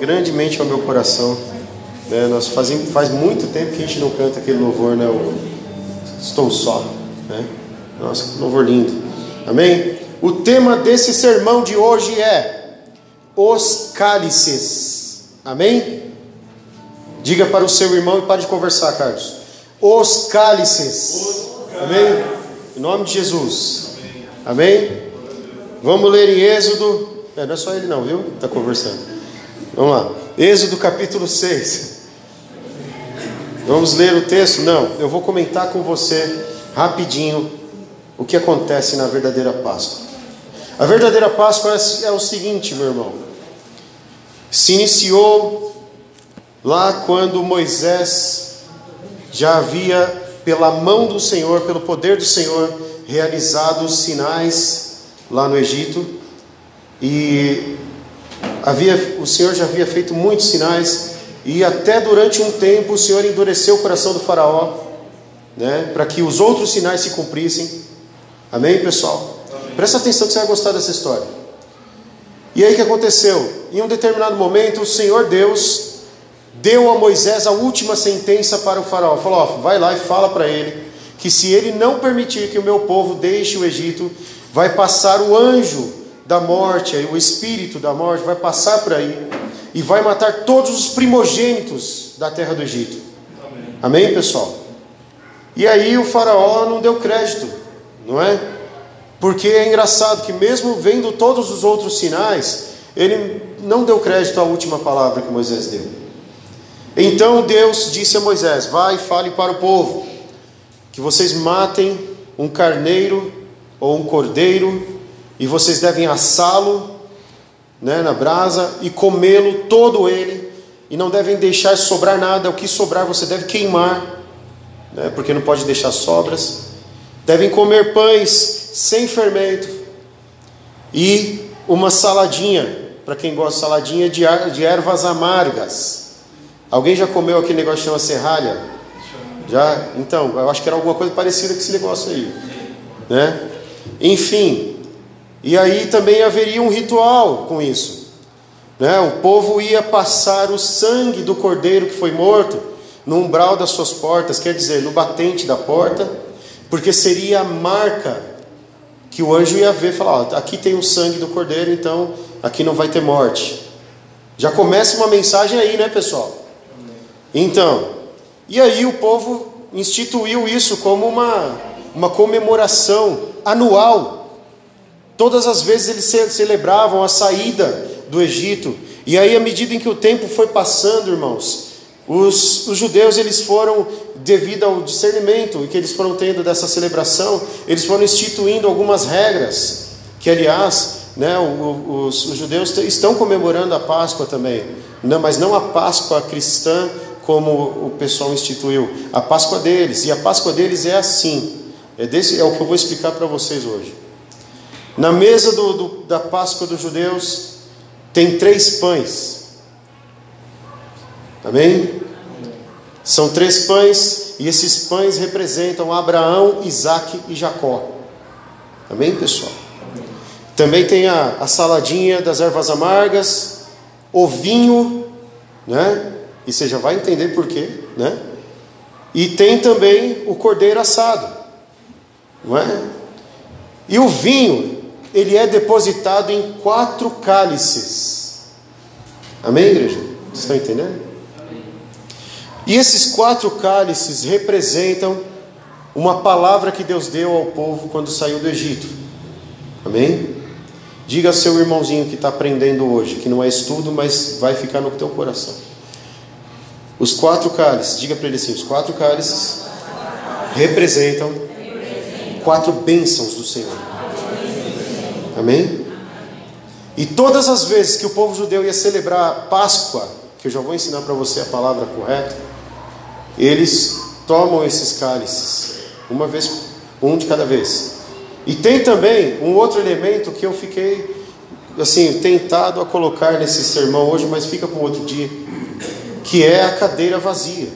Grandemente ao meu coração, né? Nós faz muito tempo que a gente não canta aquele louvor, né? Estou só, né? Nossa, que louvor lindo, amém? O tema desse sermão de hoje é Os Cálices, amém? Diga para o seu irmão e pare de conversar, Carlos. Os Cálices, amém? Em nome de Jesus, amém? Vamos ler em Êxodo, não é só ele não, viu? Está conversando. Vamos lá, Êxodo capítulo 6. Vamos ler o texto? Não, eu vou comentar com você rapidinho o que acontece na verdadeira Páscoa. A verdadeira Páscoa é o seguinte, meu irmão. Se iniciou lá quando Moisés já havia, pela mão do Senhor, pelo poder do Senhor, realizado os sinais lá no Egito. E o Senhor já havia feito muitos sinais, e até durante um tempo o Senhor endureceu o coração do faraó, né, para que os outros sinais se cumprissem. Amém, pessoal? Amém. Presta atenção que você vai gostar dessa história. E aí o que aconteceu? Em um determinado momento o Senhor Deus deu a Moisés a última sentença para o faraó. Falou, ó, vai lá e fala para ele que se ele não permitir que o meu povo deixe o Egito, vai passar o anjo da morte, aí o espírito da morte vai passar por aí e vai matar todos os primogênitos da terra do Egito. Amém. Amém, pessoal? E aí o faraó não deu crédito, não é? Porque é engraçado que mesmo vendo todos os outros sinais, ele não deu crédito à última palavra que Moisés deu. Então Deus disse a Moisés, vai e fale para o povo que vocês matem um carneiro ou um cordeiro, e vocês devem assá-lo, né, na brasa, e comê-lo todo ele, e não devem deixar sobrar nada. O que sobrar você deve queimar, né, porque não pode deixar sobras. Devem comer pães sem fermento e uma saladinha, para quem gosta de saladinha, de ervas amargas. Alguém já comeu aquele negócio que chama serralha? Já? Então, eu acho que era alguma coisa parecida com esse negócio aí, né? Enfim. E aí também haveria um ritual com isso, né? O povo ia passar o sangue do cordeiro que foi morto no umbral das suas portas, quer dizer, no batente da porta, porque seria a marca que o anjo ia ver, falar, ó, aqui tem o sangue do cordeiro, então aqui não vai ter morte. Já começa uma mensagem aí, né, pessoal? Então, e aí o povo instituiu isso como uma comemoração anual. Todas as vezes eles celebravam a saída do Egito. E aí, à medida em que o tempo foi passando, irmãos, os judeus, eles foram, devido ao discernimento que eles foram tendo dessa celebração, eles foram instituindo algumas regras, que aliás, né, os judeus estão comemorando a Páscoa também, não, mas não a Páscoa cristã como o pessoal instituiu, a Páscoa deles. E a Páscoa deles é assim, é o que eu vou explicar para vocês hoje. Na mesa da Páscoa dos judeus tem 3 pães. Amém? São 3 pães, e esses pães representam Abraão, Isaac e Jacó. Amém, pessoal? Também tem a saladinha das ervas amargas, ovinho, né? E você já vai entender por quê, né? E tem também o cordeiro assado, não é? E o vinho, ele é depositado em 4 cálices. Amém, igreja? Vocês estão entendendo? E esses 4 cálices representam uma palavra que Deus deu ao povo quando saiu do Egito. Amém? Diga ao seu irmãozinho que está aprendendo hoje, que não é estudo, mas vai ficar no teu coração. Os 4 cálices, diga para ele assim, os 4 cálices representam 4 bênçãos do Senhor. Amém? E todas as vezes que o povo judeu ia celebrar a Páscoa, que eu já vou ensinar para você a palavra correta, eles tomam esses cálices, uma vez, um de cada vez. E tem também um outro elemento que eu fiquei, assim, tentado a colocar nesse sermão hoje, mas fica para um outro dia, que é a cadeira vazia.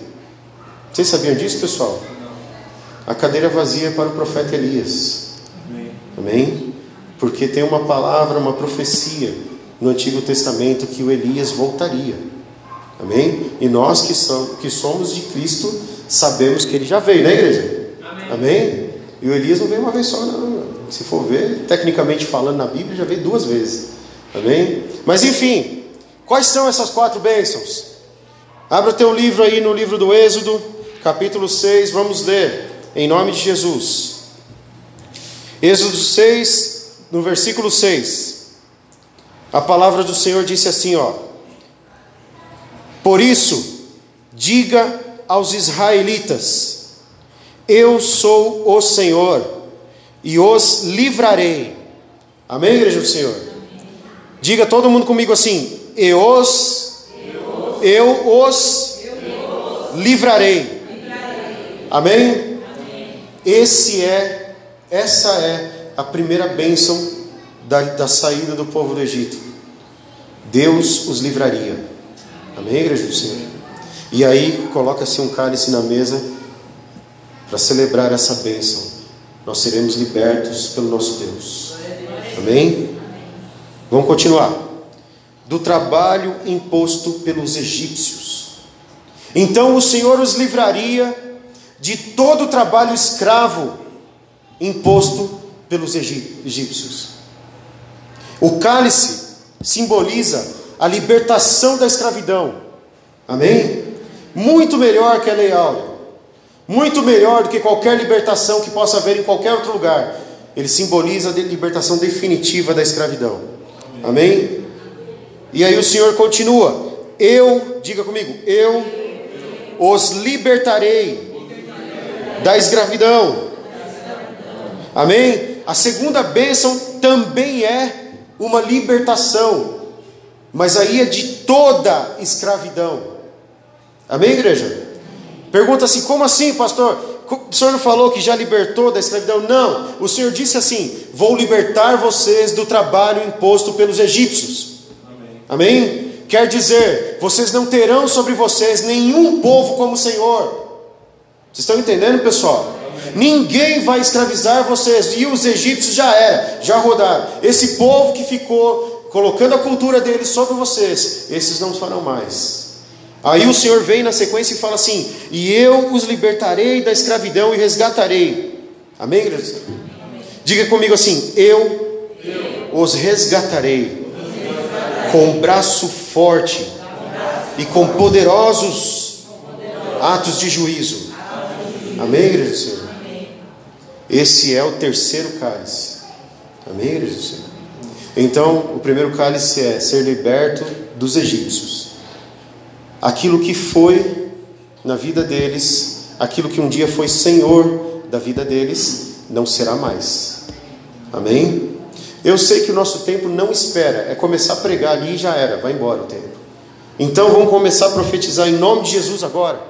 Vocês sabiam disso, pessoal? A cadeira vazia é para o profeta Elias. Amém? Porque tem uma palavra, uma profecia no Antigo Testamento que o Elias voltaria. Amém? E nós que somos de Cristo, sabemos que ele já veio, né, igreja? Amém? Amém? E o Elias não veio uma vez só, não. Se for ver, tecnicamente falando na Bíblia, já veio duas vezes. Amém? Mas enfim, quais são essas quatro bênçãos? Abra o teu livro aí no livro do Êxodo, capítulo 6, vamos ler, em nome de Jesus. Êxodo 6, no versículo 6. A palavra do Senhor disse assim, ó: por isso, diga aos israelitas, eu sou o Senhor, e os livrarei. Amém, igreja do Senhor? Diga todo mundo comigo assim: eu os livrarei. Amém? Amém. Essa é a primeira bênção da saída do povo do Egito. Deus os livraria. Amém, igreja do Senhor? E aí coloca-se um cálice na mesa para celebrar essa bênção. Nós seremos libertos pelo nosso Deus. Amém? Vamos continuar. Do trabalho imposto pelos egípcios. Então o Senhor os livraria de todo o trabalho escravo imposto pelos egípcios. O cálice simboliza a libertação da escravidão. Amém? Muito melhor que a lei áurea. Muito melhor do que qualquer libertação que possa haver em qualquer outro lugar. Ele simboliza a libertação definitiva da escravidão. Amém? E aí o Senhor continua. Diga comigo, eu os libertarei da escravidão. Amém? A segunda bênção também é uma libertação, mas aí é de toda escravidão. Amém, igreja? Pergunta assim: como assim, pastor? O Senhor não falou que já libertou da escravidão? Não, o Senhor disse assim: vou libertar vocês do trabalho imposto pelos egípcios. Amém? Amém? Quer dizer, vocês não terão sobre vocês nenhum povo como o Senhor. Vocês estão entendendo, pessoal? Ninguém vai escravizar vocês. E os egípcios já rodaram. Esse povo que ficou colocando a cultura deles sobre vocês, esses não farão mais. Aí o Senhor vem na sequência e fala assim: e eu os libertarei da escravidão e resgatarei. Amém, igreja? Diga comigo assim: eu os resgatarei com um braço forte e com poderosos atos de juízo. Amém, igreja do Senhor? Esse é o terceiro cálice. Amém, igreja do Senhor? Então, o primeiro cálice é ser liberto dos egípcios. Aquilo que foi na vida deles, aquilo que um dia foi senhor da vida deles, não será mais. Amém? Eu sei que o nosso tempo não espera. É começar a pregar ali e já era. Vai embora o tempo. Então, vamos começar a profetizar em nome de Jesus agora.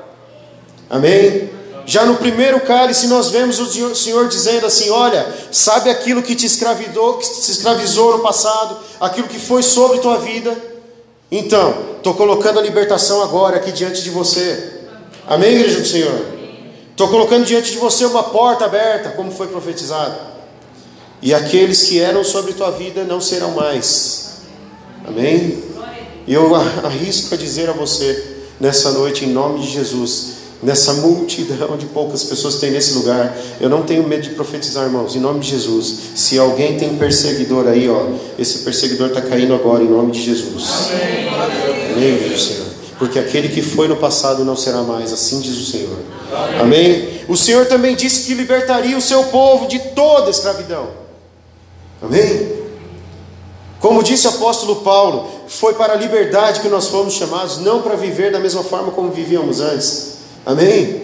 Amém? Já no primeiro cálice nós vemos o Senhor dizendo assim: olha, sabe aquilo que te escravizou no passado, aquilo que foi sobre tua vida? Então, estou colocando a libertação agora aqui diante de você. Amém, igreja do Senhor? Estou colocando diante de você uma porta aberta, como foi profetizado. E aqueles que eram sobre tua vida não serão mais. Amém? E eu arrisco a dizer a você, nessa noite, em nome de Jesus, nessa multidão de poucas pessoas que tem nesse lugar, eu não tenho medo de profetizar, irmãos, em nome de Jesus. Se alguém tem perseguidor aí, ó, esse perseguidor está caindo agora, em nome de Jesus. Amém. Amém, meu Senhor. Porque aquele que foi no passado não será mais, assim diz o Senhor. Amém. Amém. O Senhor também disse que libertaria o seu povo de toda a escravidão. Amém. Como disse o apóstolo Paulo, foi para a liberdade que nós fomos chamados, não para viver da mesma forma como vivíamos antes. Amém?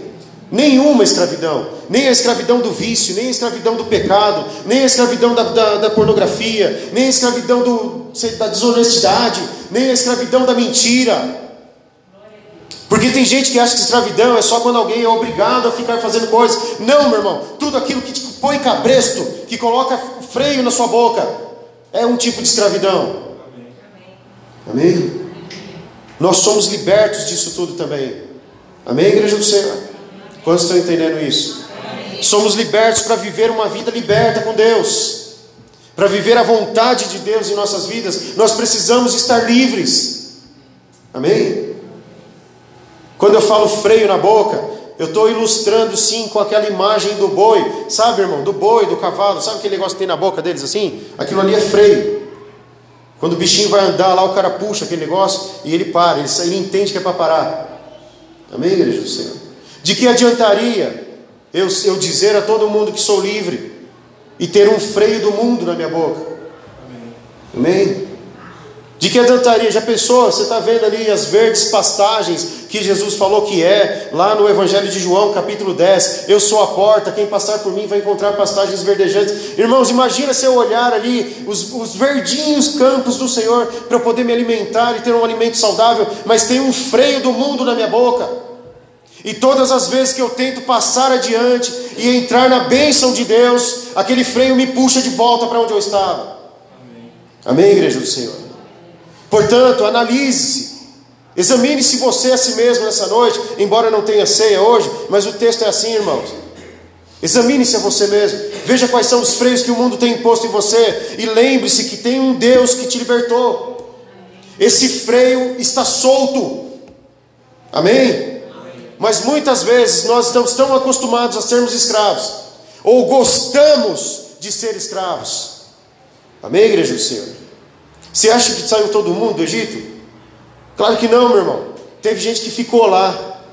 Nenhuma escravidão, nem a escravidão do vício, nem a escravidão do pecado, nem a escravidão da pornografia, nem a escravidão da desonestidade, nem a escravidão da mentira. Porque tem gente que acha que escravidão é só quando alguém é obrigado a ficar fazendo coisas. Não, meu irmão, tudo aquilo que te põe cabresto, que coloca freio na sua boca, é um tipo de escravidão. Amém? Nós somos libertos disso tudo também. Amém, igreja do Senhor? Quantos estão entendendo isso? Amém. Somos libertos para viver uma vida liberta com Deus. Para viver a vontade de Deus em nossas vidas, nós precisamos estar livres. Amém? Quando eu falo freio na boca, eu estou ilustrando sim com aquela imagem do boi. Sabe, irmão? Do boi, do cavalo. Sabe aquele negócio que tem na boca deles assim? Aquilo ali é freio. Quando o bichinho vai andar lá, o cara puxa aquele negócio e ele para. Ele entende que é para parar. Amém, igreja do Senhor? De que adiantaria eu dizer a todo mundo que sou livre e ter um freio do mundo na minha boca? Amém? Amém? De que adiantaria? Já pensou? Você está vendo ali as verdes pastagens que Jesus falou que é, lá no Evangelho de João, capítulo 10. Eu sou a porta, quem passar por mim vai encontrar pastagens verdejantes. Irmãos, imagina se eu olhar ali os verdinhos campos do Senhor para eu poder me alimentar e ter um alimento saudável, mas tem um freio do mundo na minha boca. E todas as vezes que eu tento passar adiante e entrar na bênção de Deus, aquele freio me puxa de volta para onde eu estava. Amém, amém, igreja do Senhor? Portanto, analise-se. Examine-se você a si mesmo nessa noite, embora não tenha ceia hoje, mas o texto é assim, irmãos. Examine-se a você mesmo. Veja quais são os freios que o mundo tem imposto em você. E lembre-se que tem um Deus que te libertou. Esse freio está solto. Amém? Mas muitas vezes nós estamos tão acostumados a sermos escravos, ou gostamos de ser escravos. Amém, igreja do Senhor? Você acha que saiu todo mundo do Egito? Claro que não, meu irmão. Teve gente que ficou lá.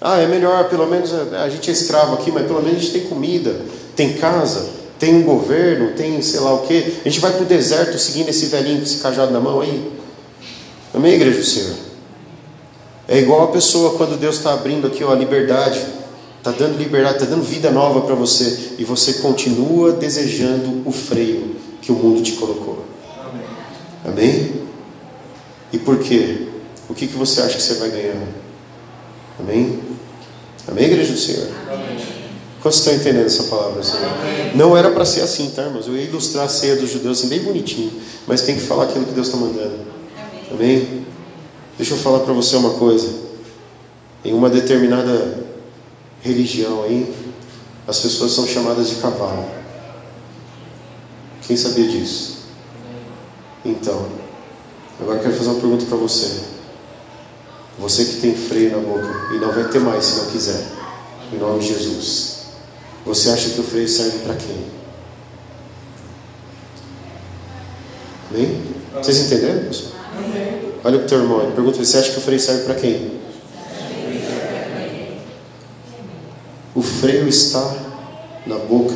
Ah, é melhor, pelo menos a gente é escravo aqui, mas pelo menos a gente tem comida, tem casa, tem um governo, tem sei lá o quê. A gente vai para o deserto seguindo esse velhinho com esse cajado na mão aí. Amém, igreja do Senhor? É igual a pessoa quando Deus está abrindo aqui ó, a liberdade, está dando liberdade, está dando vida nova para você, e você continua desejando o freio que o mundo te colocou. Amém? Amém? E por quê? O que você acha que você vai ganhar? Amém? Amém, igreja do Senhor? Amém. Quantos estão entendendo essa palavra, Senhor? Amém. Não era para ser assim, tá, irmãos? Eu ia ilustrar a ceia dos judeus assim, bem bonitinho, mas tem que falar aquilo que Deus está mandando. Amém? Amém? Deixa eu falar para você uma coisa. Em uma determinada religião aí, as pessoas são chamadas de cavalo. Quem sabia disso? Então, agora quero fazer uma pergunta para você. Você que tem freio na boca, e não vai ter mais se não quiser, em nome de Jesus. Você acha que o freio serve para quem? Amém? Vocês entenderam, pessoal? Amém. Olha para o teu irmão e pergunta para ele, você acha que o freio serve para quem? O freio está na boca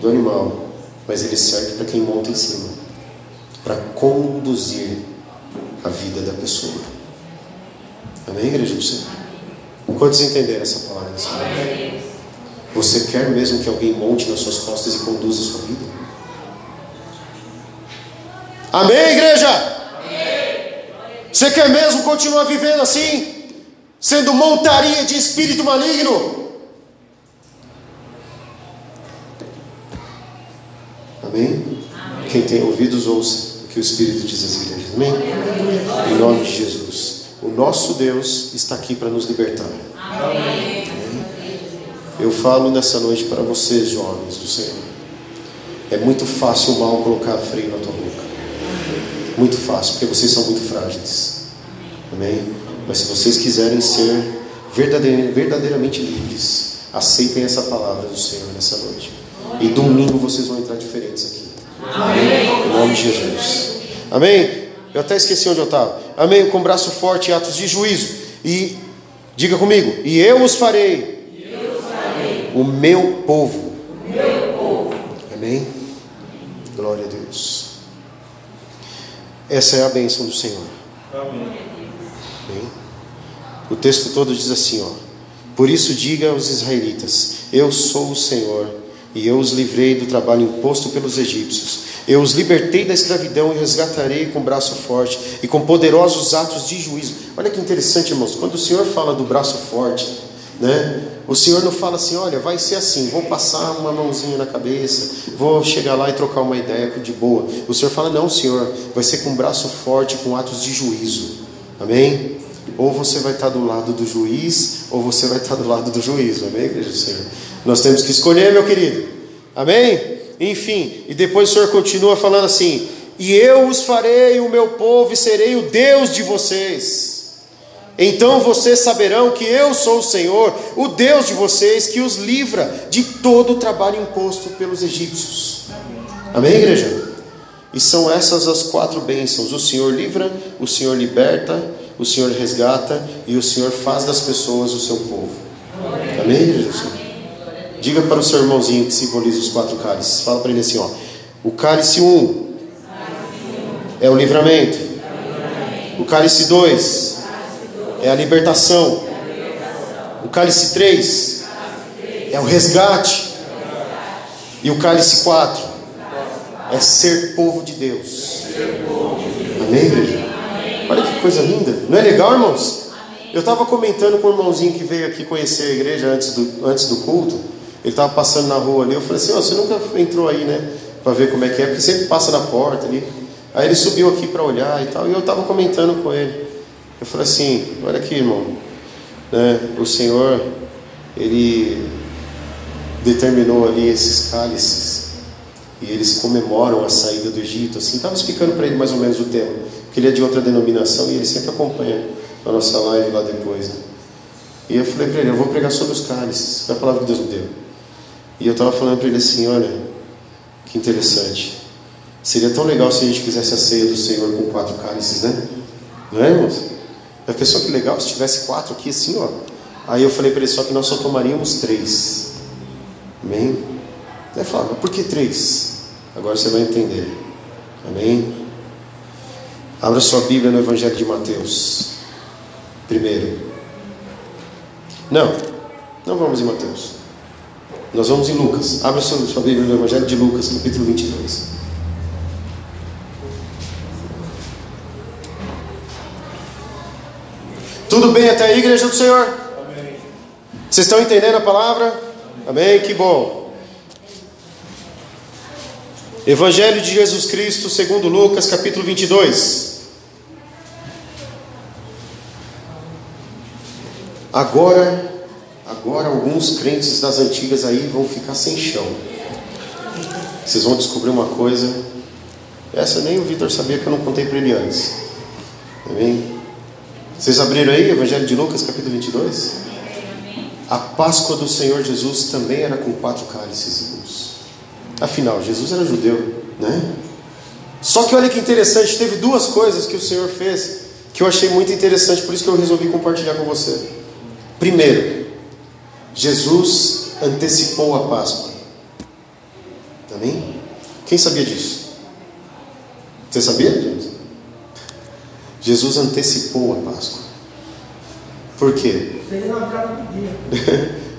do animal, mas ele serve para quem monta em cima, para conduzir a vida da pessoa. Amém, igreja do Senhor? Quantos entenderam essa palavra? Você quer mesmo que alguém monte nas suas costas e conduza a sua vida? Amém, igreja? Você quer mesmo continuar vivendo assim? Sendo montaria de espírito maligno? Amém? Amém. Quem tem ouvidos, ouça o que o Espírito diz às igrejas. Amém? Amém. Em nome de Jesus. O nosso Deus está aqui para nos libertar. Amém. Amém. Eu falo nessa noite para vocês, jovens do Senhor. É muito fácil o mal colocar freio na tua boca. Muito fácil, porque vocês são muito frágeis. Amém? Mas se vocês quiserem ser verdadeiramente livres, aceitem essa palavra do Senhor nessa noite. E domingo vocês vão entrar diferentes aqui. Amém? Em nome de Jesus. Amém? Eu até esqueci onde eu estava. Amém? Com braço forte e atos de juízo. E diga comigo: e eu os farei, o meu povo. Amém? Glória a Deus. Essa é a bênção do Senhor. Amém. Amém? O texto todo diz assim, ó: por isso diga aos israelitas, eu sou o Senhor, e eu os livrei do trabalho imposto pelos egípcios. Eu os libertei da escravidão e resgatarei com braço forte e com poderosos atos de juízo. Olha que interessante, irmãos, quando o Senhor fala do braço forte, né? O Senhor não fala assim, olha, vai ser assim, vou passar uma mãozinha na cabeça, vou chegar lá e trocar uma ideia de boa. O Senhor fala, não, Senhor, vai ser com braço forte, com atos de juízo. Amém? Ou você vai estar do lado do juiz, ou você vai estar do lado do juízo. Amém, igreja do Senhor? Nós temos que escolher, meu querido. Amém? Enfim, e depois o Senhor continua falando assim: e eu os farei o meu povo e serei o Deus de vocês. Então vocês saberão que eu sou o Senhor, o Deus de vocês, que os livra de todo o trabalho imposto pelos egípcios. Amém, igreja? E são essas as quatro bênçãos: o Senhor livra, o Senhor liberta, o Senhor resgata e o Senhor faz das pessoas o seu povo. Amém, igreja? Diga para o seu irmãozinho que simboliza os quatro cálices. Fala para ele assim, ó: o cálice 1 é o livramento. O cálice 2 é a libertação. O cálice 3 é o resgate. E o cálice 4 é ser povo de Deus. Amém, igreja? Olha que coisa linda. Não é legal, irmãos? Eu estava comentando com o irmãozinho que veio aqui conhecer a igreja antes do culto. Ele estava passando na rua ali. Eu falei assim: ó, você nunca entrou aí, né, para ver como é que é, porque sempre passa na porta ali. Aí ele subiu aqui para olhar e tal. E eu estava comentando com ele. Eu falei assim: olha aqui, irmão, né, o Senhor, Ele determinou ali esses cálices, e eles comemoram a saída do Egito. Assim, estava explicando para ele mais ou menos o tema, porque ele é de outra denominação e ele sempre acompanha a nossa live lá depois, né? E eu falei para ele: eu vou pregar sobre os cálices, que a palavra de Deus me deu. E eu estava falando para ele assim: olha, que interessante, seria tão legal se a gente fizesse a ceia do Senhor com quatro cálices, né? Não é, irmãos? A pessoa, que legal se tivesse quatro aqui assim, ó. Aí eu falei para ele: só que nós só tomaríamos 3. Amém? Aí falava: mas por que 3? Agora você vai entender. Amém? Abra sua Bíblia no Evangelho de Mateus. Primeiro. Não vamos em Mateus. Nós vamos em Lucas. Abra sua Bíblia no Evangelho de Lucas, capítulo 22. Tudo bem até aí, igreja do Senhor? Amém. Vocês estão entendendo a palavra? Amém. Amém? Que bom. Evangelho de Jesus Cristo segundo Lucas, capítulo 22. Agora alguns crentes das antigas aí vão ficar sem chão. Vocês vão descobrir uma coisa. Essa nem o Vitor sabia, que eu não contei para ele antes. Amém? Vocês abriram aí, Evangelho de Lucas, capítulo 22? A Páscoa do Senhor Jesus também era com 4 cálices, irmãos. Afinal, Jesus era judeu, né? Só que olha que interessante, teve duas coisas que o Senhor fez que eu achei muito interessante, por isso que eu resolvi compartilhar com você. Primeiro, Jesus antecipou a Páscoa. Amém? Quem sabia disso? Você sabia, gente? Jesus antecipou a Páscoa. Por quê?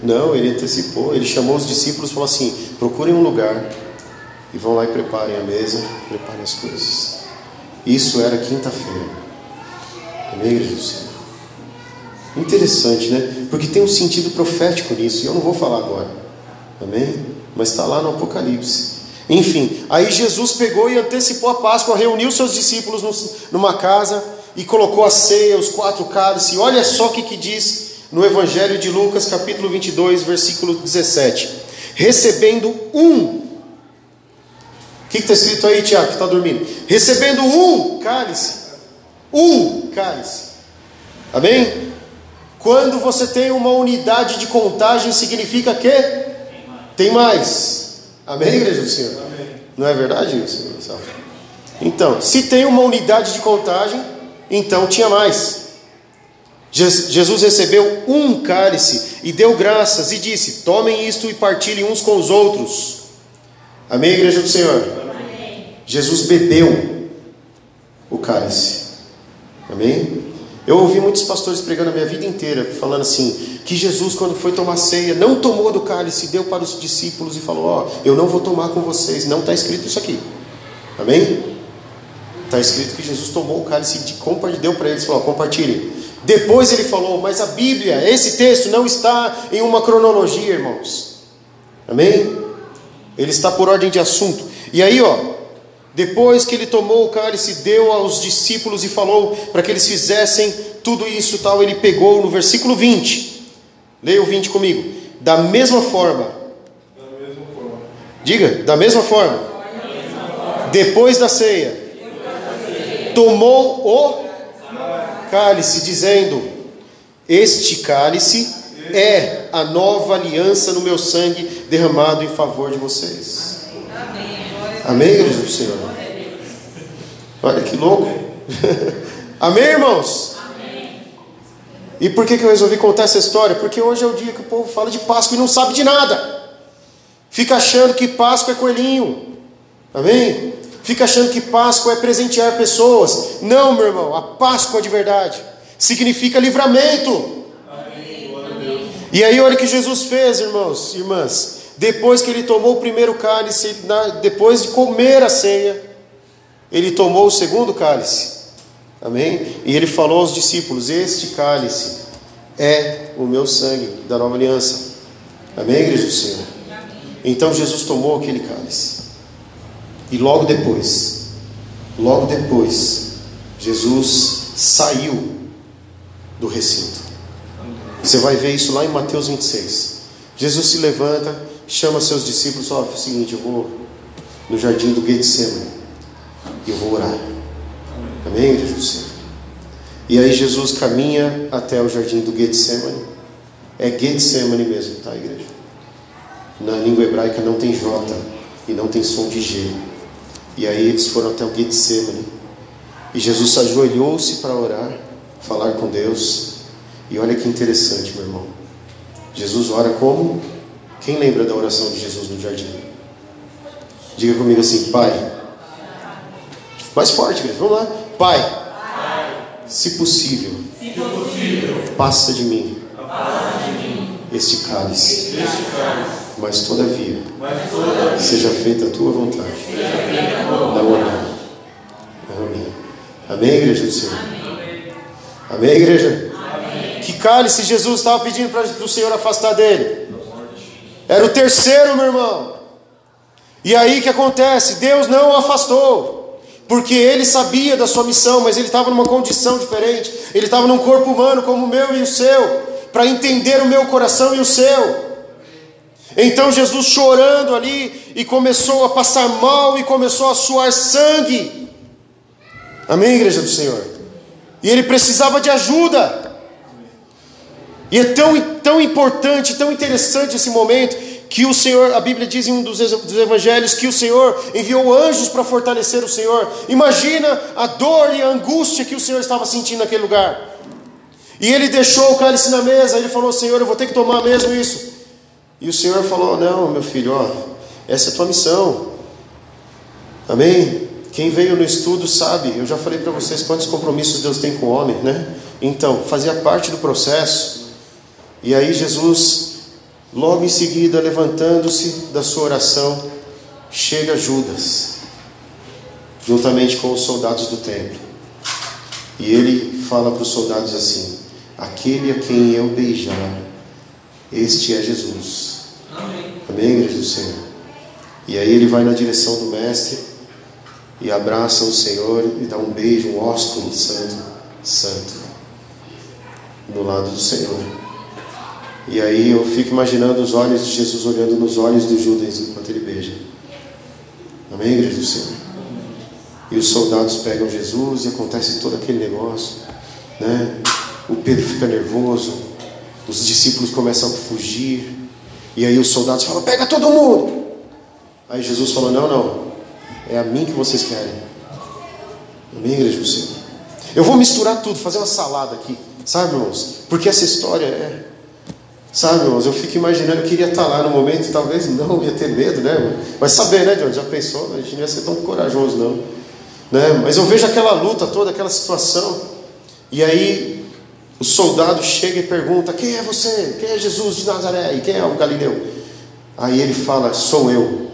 Não, ele antecipou. Ele chamou os discípulos e falou assim: procurem um lugar e vão lá e preparem a mesa, preparem as coisas. Isso era quinta-feira. Amém, igreja do Senhor? Interessante, né? Porque tem um sentido profético nisso, e eu não vou falar agora. Amém? Mas está lá no Apocalipse. Enfim, aí Jesus pegou e antecipou a Páscoa, reuniu seus discípulos numa casa e colocou a ceia, os 4 cálices. E olha só o que diz no Evangelho de Lucas, capítulo 22, versículo 17: recebendo um. O que está escrito aí, Tiago, que está dormindo? Recebendo um cálice. Um cálice. Amém? Quando você tem uma unidade de contagem, significa que tem mais. Amém, igreja do Senhor? Amém. Não é verdade isso? Então, se tem uma unidade de contagem, então tinha mais. Jesus recebeu um cálice e deu graças e disse: tomem isto e partilhem uns com os outros. Amém, igreja do Senhor? Amém. Jesus bebeu o cálice. Amém? Eu ouvi muitos pastores pregando a minha vida inteira, falando assim, que Jesus, quando foi tomar ceia, não tomou do cálice, deu para os discípulos e falou: ó, eu não vou tomar com vocês, não está escrito isso aqui. Amém? Está escrito que Jesus tomou o cálice e deu para eles, falou: ó, compartilhem. Depois ele falou, mas a Bíblia, esse texto não está em uma cronologia, irmãos. Amém? Ele está por ordem de assunto. E aí, ó, depois que ele tomou o cálice, deu aos discípulos e falou para que eles fizessem tudo isso tal, ele pegou no versículo 20. Leia o 20 comigo. Da mesma forma, Diga, da mesma forma. Depois da ceia, tomou o cálice, dizendo: este cálice é a nova aliança no meu sangue derramado em favor de vocês. Amém, irmãos do Senhor? Olha que louco. Amém, irmãos? E por que eu resolvi contar essa história? Porque hoje é o dia que o povo fala de Páscoa e não sabe de nada. Fica achando que Páscoa é coelhinho. Amém? Fica achando que Páscoa é presentear pessoas. Não, meu irmão. A Páscoa de verdade significa livramento. Amém. E aí olha o que Jesus fez, irmãos e irmãs. Depois que ele tomou o primeiro cálice, depois de comer a ceia, ele tomou o segundo cálice. Amém? E ele falou aos discípulos: este cálice é o meu sangue da nova aliança. Amém, igreja do Senhor? Então Jesus tomou aquele cálice. E logo depois, Jesus saiu do recinto. Você vai ver isso lá em Mateus 26. Jesus se levanta, chama seus discípulos: ó, é o seguinte, eu vou no jardim do Getsêmane e eu vou orar. Amém, Jesus? E aí Jesus caminha até o jardim do Getsêmane. É Getsêmane mesmo, tá, igreja? Na língua hebraica não tem J e não tem som de G. E aí eles foram até o Getsêmane. E Jesus ajoelhou-se para orar, falar com Deus. E olha que interessante, meu irmão. Jesus ora como? Quem lembra da oração de Jesus no jardim? Diga comigo assim: Pai. Mais forte, igreja. Vamos lá. Pai, se possível, passa de mim. Este cálice. Mas todavia, seja feita a tua vontade. Da honra. Amém. Amém, igreja do Senhor? Amém, igreja? Amém. Que cálice Jesus estava pedindo para o Senhor afastar dele? Era o terceiro, meu irmão. E aí o que acontece? Deus não o afastou. Porque ele sabia da sua missão, mas ele estava numa condição diferente. Ele estava num corpo humano como o meu e o seu, para entender o meu coração e o seu. Então Jesus chorando ali, e começou a passar mal, e começou a suar sangue. Amém, igreja do Senhor? E ele precisava de ajuda. E é tão importante, tão interessante esse momento, que o Senhor, a Bíblia diz em um dos evangelhos, que o Senhor enviou anjos para fortalecer o Senhor. Imagina a dor e a angústia que o Senhor estava sentindo naquele lugar. E ele deixou o cálice na mesa. Ele falou: Senhor, eu vou ter que tomar mesmo isso. E o Senhor falou: não, meu filho, ó, essa é a tua missão. Amém? Quem veio no estudo sabe, eu já falei para vocês quantos compromissos Deus tem com o homem, né? Então, fazia parte do processo. E aí Jesus, logo em seguida, levantando-se da sua oração, chega Judas, juntamente com os soldados do templo. E ele fala para os soldados assim: aquele a quem eu beijar, este é Jesus. Amém, igreja do Senhor? E aí ele vai na direção do mestre e abraça o Senhor e dá um beijo, um ósculo santo, do lado do Senhor. E aí eu fico imaginando os olhos de Jesus olhando nos olhos do Judas enquanto ele beija. Amém, igreja do Senhor? E os soldados pegam Jesus e acontece todo aquele negócio, né? O Pedro fica nervoso, os discípulos começam a fugir. E aí os soldados falam: pega todo mundo. Aí Jesus falou: não, é a mim que vocês querem. Amém, igreja do Senhor? Eu vou misturar tudo, fazer uma salada aqui, sabe, irmãos? Porque essa história é... Sabe, irmãos, eu fico imaginando, eu queria estar lá no momento, talvez não, ia ter medo, né, irmão? Mas saber, né, John, já pensou? A gente não ia ser tão corajoso, não, né? Mas eu vejo aquela luta toda, aquela situação. E aí o soldado chega e pergunta: quem é você? Quem é Jesus de Nazaré? E quem é o Galileu? Aí ele fala: sou eu.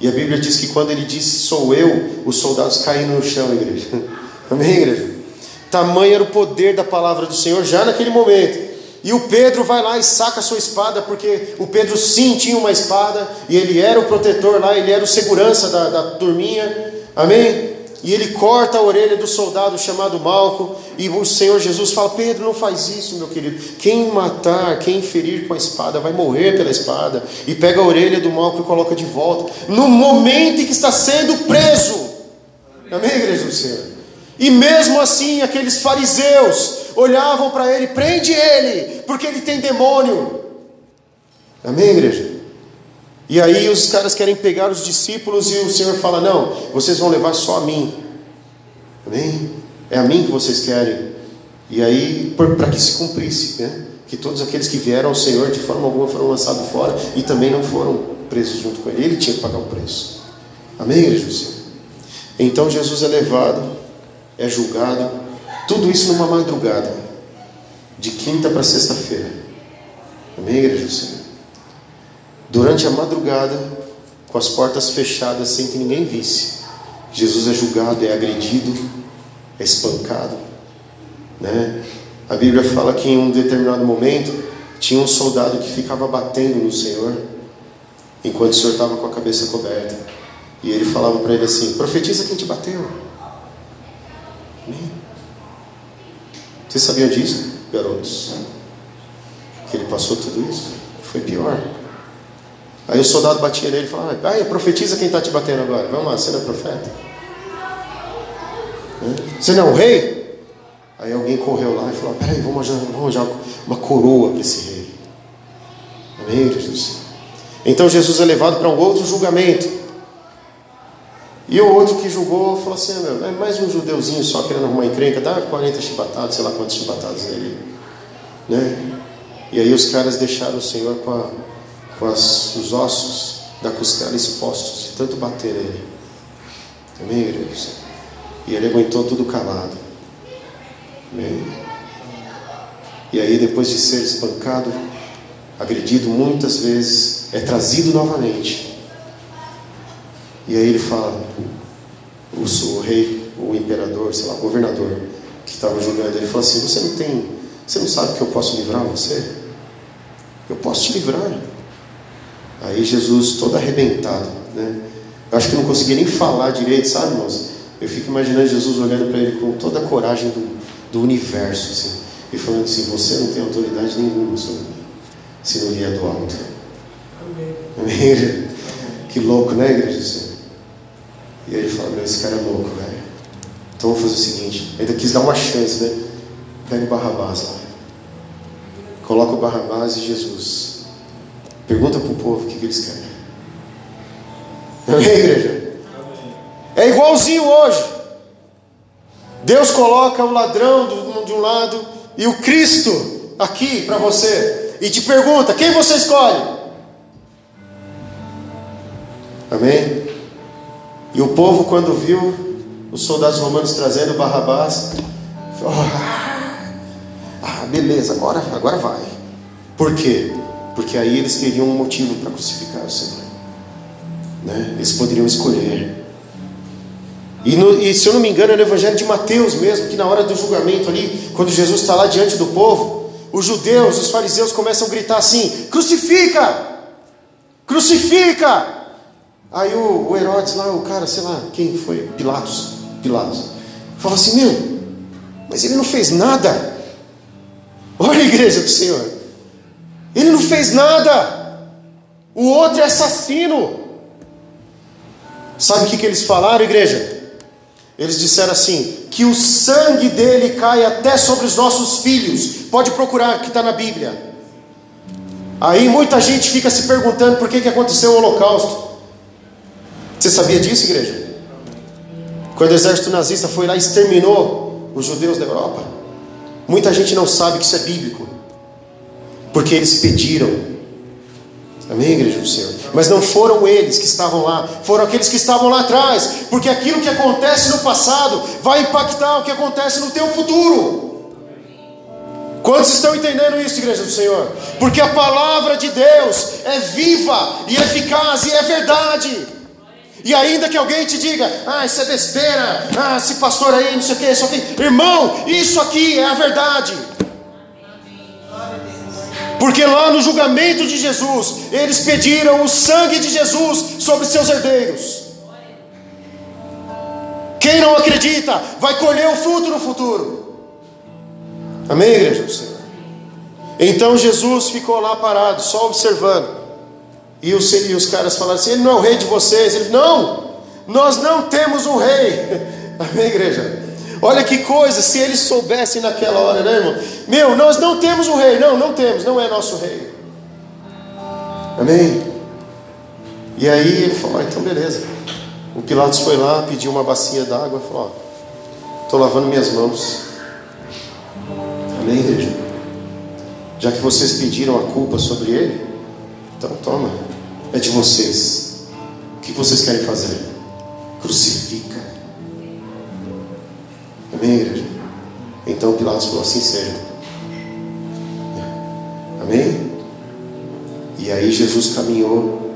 E a Bíblia diz que quando ele disse sou eu, os soldados caíram no chão, igreja. Amém, igreja? Tamanho era o poder da palavra do Senhor já naquele momento. E o Pedro vai lá e saca a sua espada, porque o Pedro sim tinha uma espada, e ele era o protetor lá, ele era o segurança da turminha. Amém? e ele corta a orelha do soldado chamado Malco, e o Senhor Jesus fala: Pedro, não faz isso, meu querido, quem matar, quem ferir com a espada, vai morrer pela espada, e pega a orelha do Malco e coloca de volta, no momento em que está sendo preso. Amém, igreja do Senhor? E mesmo assim, aqueles fariseus olhavam para ele: prende ele, porque ele tem demônio. Amém, igreja? E aí os caras querem pegar os discípulos, e o Senhor fala: não, vocês vão levar só a mim. Amém? É a mim que vocês querem. E aí, para que se cumprisse, né? Que todos aqueles que vieram ao Senhor de forma alguma foram lançados fora, e também não foram presos junto com ele. Ele tinha que pagar o preço. Amém, igreja do Senhor? Então Jesus é levado, é julgado, tudo isso numa madrugada, de quinta para sexta-feira. Amém, igreja do Senhor? Durante a madrugada, com as portas fechadas, sem que ninguém visse, Jesus é julgado, é agredido, é espancado, né? A Bíblia fala que em um determinado momento tinha um soldado que ficava batendo no Senhor enquanto o Senhor estava com a cabeça coberta, e ele falava para ele assim: profetiza quem te bateu. Vocês sabiam disso, garotos? Que ele passou tudo isso? Foi pior. Aí o soldado batia nele e falava: ah, profetiza quem está te batendo agora. Vamos lá, você não é profeta? Você não é um rei? Aí alguém correu lá e falou: peraí, vamos arranjar uma coroa para esse rei. Amém, Jesus? Então Jesus é levado para um outro julgamento. E o outro que julgou falou assim: é mais um judeuzinho só querendo arrumar encrenca, dá 40 chibatadas, sei lá quantas chibatadas nele, né? E aí os caras deixaram o Senhor com os ossos da costela expostos, de tanto bater nele. Amém, igreja? E ele aguentou tudo calado. Amém? E aí, depois de ser espancado, agredido muitas vezes, é trazido novamente. E aí ele fala, o rei, o imperador, sei lá, o governador que estava julgando, ele fala assim: você não sabe que eu posso livrar você? Eu posso te livrar. Aí Jesus, todo arrebentado, né? Eu acho que não conseguia nem falar direito, sabe, irmãos? Eu fico imaginando Jesus olhando para ele com toda a coragem do universo, assim, e falando assim: você não tem autoridade nenhuma sobre mim, se não vier do alto. Amém. Amém. Que louco, né, igreja? Assim. E aí ele fala: meu, esse cara é louco, velho. Então vamos fazer o seguinte, ainda quis dar uma chance, né? Pega o Barrabás lá, coloca o Barrabás e Jesus. Pergunta para o povo o que eles querem. Amém, igreja? Amém. É igualzinho hoje. Deus coloca o ladrão de um lado e o Cristo aqui para você, e te pergunta: quem você escolhe? Amém? E o povo, quando viu os soldados romanos trazendo Barrabás, falou: ah, beleza, agora vai. Por quê? Porque aí eles teriam um motivo para crucificar o Senhor, né? Eles poderiam escolher. E se eu não me engano, é no Evangelho de Mateus mesmo, que na hora do julgamento ali, quando Jesus está lá diante do povo, os judeus, os fariseus começam a gritar assim: crucifica! Crucifica! Aí o Herodes lá, o cara, sei lá, quem foi? Pilatos. Fala assim: meu, mas ele não fez nada. Olha a igreja do Senhor. Ele não fez nada. O outro é assassino. Sabe o que eles falaram, igreja? Eles disseram assim: que o sangue dele cai até sobre os nossos filhos. Pode procurar, que está na Bíblia. Aí muita gente fica se perguntando por que aconteceu o Holocausto. Você sabia disso, igreja? Quando o exército nazista foi lá e exterminou os judeus da Europa, muita gente não sabe que isso é bíblico, porque eles pediram. Amém, igreja do Senhor? Mas não foram eles que estavam lá, foram aqueles que estavam lá atrás, porque aquilo que acontece no passado vai impactar o que acontece no teu futuro. Quantos estão entendendo isso, igreja do Senhor? Porque a palavra de Deus é viva e eficaz e é verdade. E ainda que alguém te diga: ah, isso é besteira, ah, esse pastor aí, não sei o que, isso aqui, irmão, isso aqui é a verdade. Porque lá no julgamento de Jesus, eles pediram o sangue de Jesus sobre seus herdeiros. Quem não acredita vai colher o fruto no futuro. Amém, igreja do Senhor? Então Jesus ficou lá parado, só observando. E os caras falaram assim: ele não é o rei de vocês. Ele não, nós não temos um rei. Amém, igreja? Olha que coisa, se eles soubessem naquela hora, né, irmão? Meu, nós não temos um rei. Não temos, não é nosso rei. Amém? E aí ele falou: então beleza. O Pilatos foi lá, pediu uma bacia d'água, falou: ó, estou lavando minhas mãos. Amém, igreja? Já que vocês pediram a culpa sobre ele, então toma, é de vocês. O que vocês querem fazer? Crucifica. Amém, igreja? Então Pilatos falou: assim seja. Amém? E aí Jesus caminhou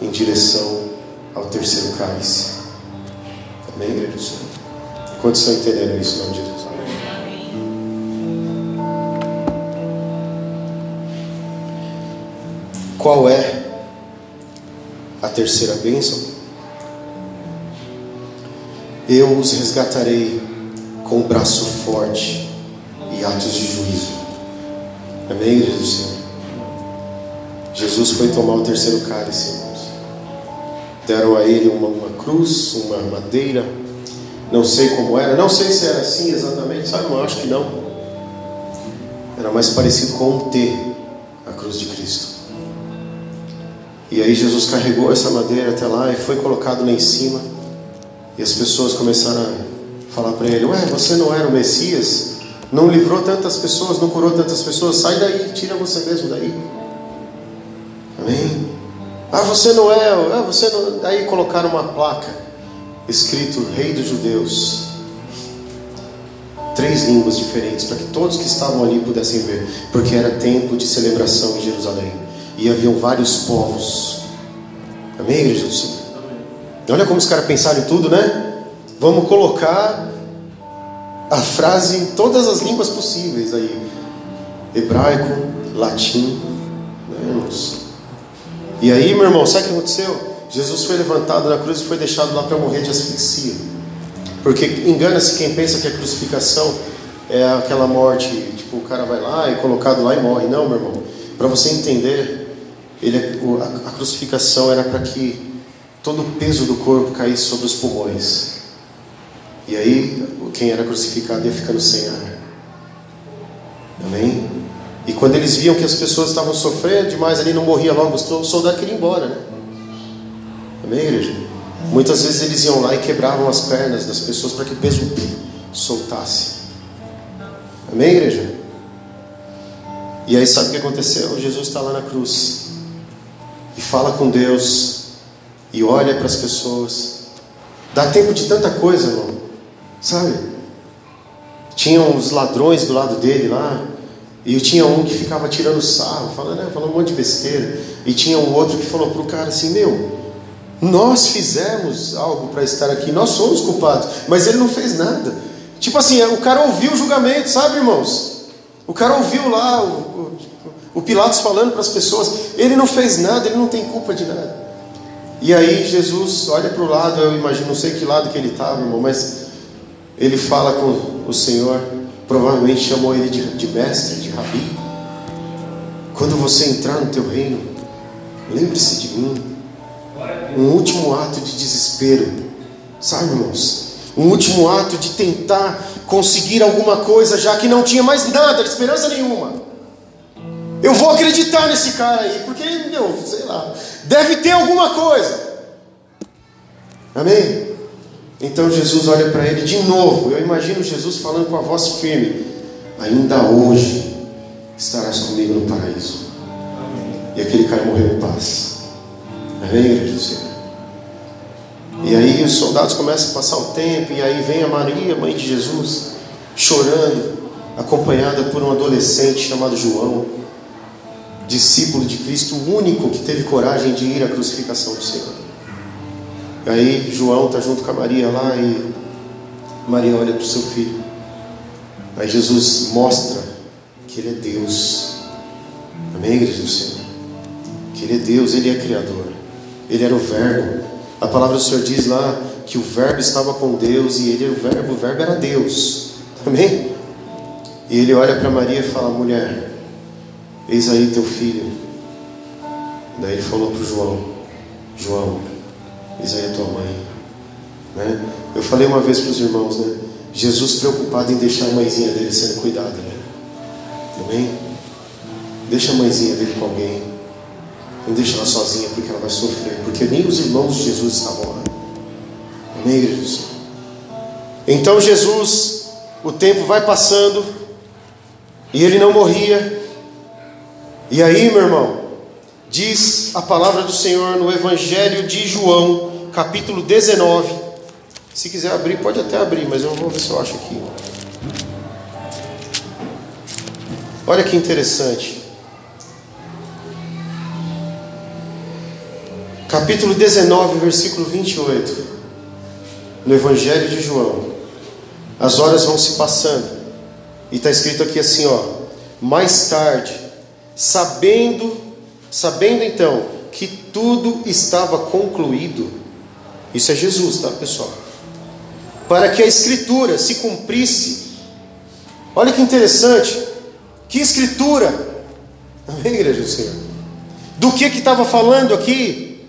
em direção ao terceiro cálice. Amém, igreja do Senhor? Quantos estão entendendo isso em nome de Jesus? Qual é a terceira bênção? Eu os resgatarei com o braço forte e atos de juízo. Amém, igreja do Senhor? Jesus foi tomar o terceiro cálice, irmãos. Deram a ele uma cruz, uma madeira. Não sei como era, não sei se era assim exatamente, sabe? Eu acho que não. Era mais parecido com um T, a cruz de Cristo. E aí Jesus carregou essa madeira até lá e foi colocado lá em cima. E as pessoas começaram a falar para ele: ué, você não era o Messias? Não livrou tantas pessoas, não curou tantas pessoas? Sai daí, tira você mesmo daí. Amém? Ah, você não é, ah, você não... Aí colocaram uma placa escrito Rei dos Judeus, 3 línguas diferentes, para que todos que estavam ali pudessem ver, porque era tempo de celebração em Jerusalém. E haviam vários povos. Amém, igreja do Senhor? Olha como os caras pensaram em tudo, né? Vamos colocar a frase em todas as línguas possíveis aí: hebraico, latim, né, irmãos? E aí, meu irmão, sabe o que aconteceu? Jesus foi levantado na cruz e foi deixado lá para morrer de asfixia. Porque engana-se quem pensa que a crucificação é aquela morte, tipo, o cara vai lá e colocado lá e morre. Não, meu irmão. Para você entender, a crucificação era para que todo o peso do corpo caísse sobre os pulmões. E aí, quem era crucificado ia ficando sem ar. Amém? E quando eles viam que as pessoas estavam sofrendo demais ali, não morria logo, o soldado queria ir embora, né? Amém, igreja? Muitas vezes eles iam lá e quebravam as pernas das pessoas para que o peso soltasse. Amém, igreja? E aí sabe o que aconteceu? Jesus está lá na cruz e fala com Deus e olha para as pessoas. Dá tempo de tanta coisa, irmão, sabe? Tinham os ladrões do lado dele lá, e tinha um que ficava tirando sarro, falando um monte de besteira, e tinha um outro que falou para o cara assim: meu, nós fizemos algo para estar aqui, nós somos culpados, mas ele não fez nada. Tipo assim, o cara ouviu o julgamento, sabe, irmãos? O cara ouviu lá o Pilatos falando para as pessoas: ele não fez nada, ele não tem culpa de nada. E aí Jesus olha para o lado, eu imagino, não sei que lado que ele estava, irmão, mas ele fala com o Senhor, provavelmente chamou ele de mestre, de rabi: quando você entrar no teu reino, lembre-se de mim. Um último ato de desespero, sabe, irmãos? Um último ato de tentar conseguir alguma coisa, já que não tinha mais nada, esperança nenhuma. Eu vou acreditar nesse cara aí, porque, meu, sei lá, deve ter alguma coisa. Amém? Então Jesus olha para ele de novo. Eu imagino Jesus falando com a voz firme: ainda hoje estarás comigo no paraíso. Amém. E aquele cara morreu em paz. Amém, igreja do Senhor? E aí os soldados começam a passar o tempo, e aí vem a Maria, mãe de Jesus, chorando, acompanhada por um adolescente chamado João, discípulo de Cristo, o único que teve coragem de ir à crucificação do Senhor. E aí João está junto com a Maria lá, e Maria olha para o seu filho. Aí Jesus mostra que ele é Deus. Amém, igreja do Senhor? Que ele é Deus, ele é Criador, ele era o Verbo. A palavra do Senhor diz lá: que o Verbo estava com Deus e ele era o Verbo era Deus. Amém? E ele olha para Maria e fala: mulher, eis aí teu filho. Daí ele falou para o João: João, eis aí a tua mãe. Né? Eu falei uma vez para os irmãos, né? Jesus preocupado em deixar a mãezinha dele sendo cuidada, né? Amém? Deixa a mãezinha dele com alguém. Não deixa ela sozinha, porque ela vai sofrer. Porque nem os irmãos de Jesus estavam lá. Amém, Jesus? Então Jesus, o tempo vai passando, e ele não morria. E aí, meu irmão, diz a palavra do Senhor no Evangelho de João, capítulo 19. Se quiser abrir, pode até abrir, mas eu vou ver se eu acho aqui. Olha que interessante. Capítulo 19, versículo 28. No Evangelho de João. As horas vão se passando. E está escrito aqui assim, ó. Mais tarde, sabendo então que tudo estava concluído. Isso é Jesus, tá, pessoal? Para que a Escritura se cumprisse. Olha que interessante. Que Escritura. Amém, igreja do Senhor? Do que estava falando aqui?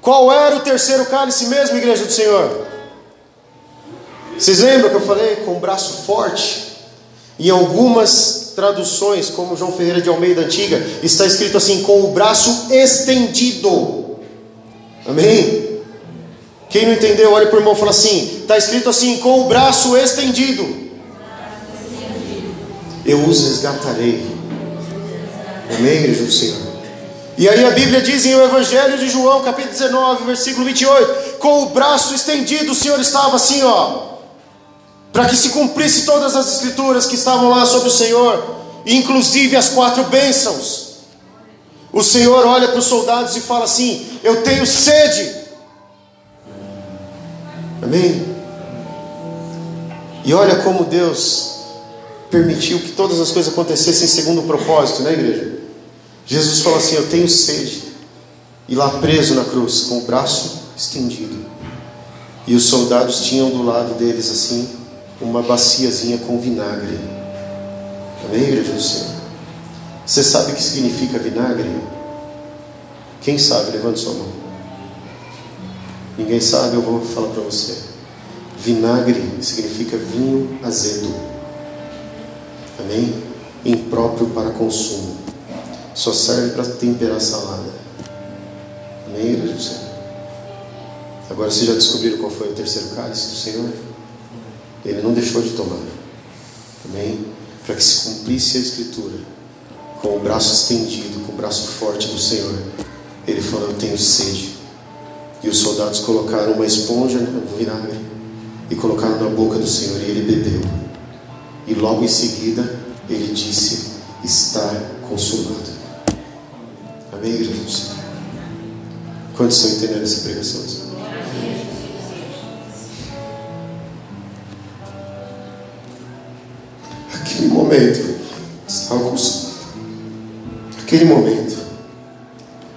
Qual era o terceiro cálice mesmo, igreja do Senhor? Vocês lembram que eu falei? Com o braço forte. Em algumas traduções, como João Ferreira de Almeida Antiga, está escrito assim, com o braço estendido. Amém? Quem não entendeu, olha para o irmão e fala assim, está escrito assim, com o braço estendido. Eu os resgatarei. Amém, igreja do Senhor? E aí a Bíblia diz em o Evangelho de João, capítulo 19, versículo 28, com o braço estendido o Senhor estava assim, ó, para que se cumprisse todas as escrituras que estavam lá sobre o Senhor, inclusive as 4 bênçãos. O Senhor olha para os soldados e fala assim, eu tenho sede. Amém? E olha como Deus permitiu que todas as coisas acontecessem segundo o propósito, né, igreja? Jesus falou assim, eu tenho sede. E lá preso na cruz, com o braço estendido. E os soldados tinham do lado deles, assim, uma baciazinha com vinagre. Amém, igreja do Senhor? Você sabe o que significa vinagre? Quem sabe? Levante sua mão. Ninguém sabe? Eu vou falar para você. Vinagre significa vinho azedo. Amém? Impróprio para consumo. Só serve para temperar salada. Amém, igreja do Senhor? Agora vocês já descobriram qual foi o terceiro cálice do Senhor? Ele não deixou de tomar. Amém? Para que se cumprisse a Escritura. Com o braço estendido, com o braço forte do Senhor. Ele falou, eu tenho sede. E os soldados colocaram uma esponja no vinagre. E colocaram na boca do Senhor. E ele bebeu. E logo em seguida, ele disse, está consumado. Amém, igreja do Senhor? Quantos estão entendendo essa pregação? Amém. Aquele momento, estava consumado. Aquele momento.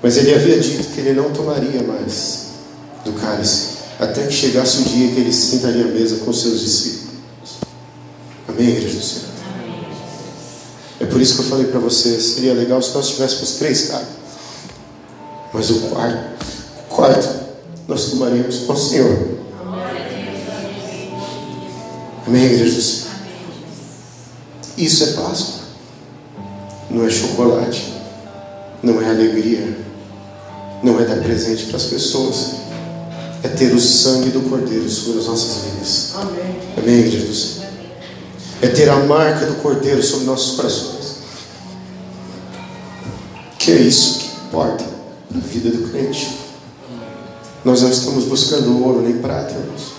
Mas ele havia dito que ele não tomaria mais do cálice, até que chegasse o dia que ele se sentaria à mesa com seus discípulos. Amém, igreja do Senhor? Amém. É por isso que eu falei para você, seria legal se nós tivéssemos 3 cálices. Mas o quarto, nós tomaríamos com o Senhor. Amém, igreja do Senhor? Isso é Páscoa. Não é chocolate. Não é alegria. Não é dar presente para as pessoas. É ter o sangue do Cordeiro sobre as nossas vidas. Amém, amém, igreja do Senhor? É ter a marca do Cordeiro sobre nossos corações. Que é isso que importa na vida do crente. Nós não estamos buscando ouro nem prata, irmãos.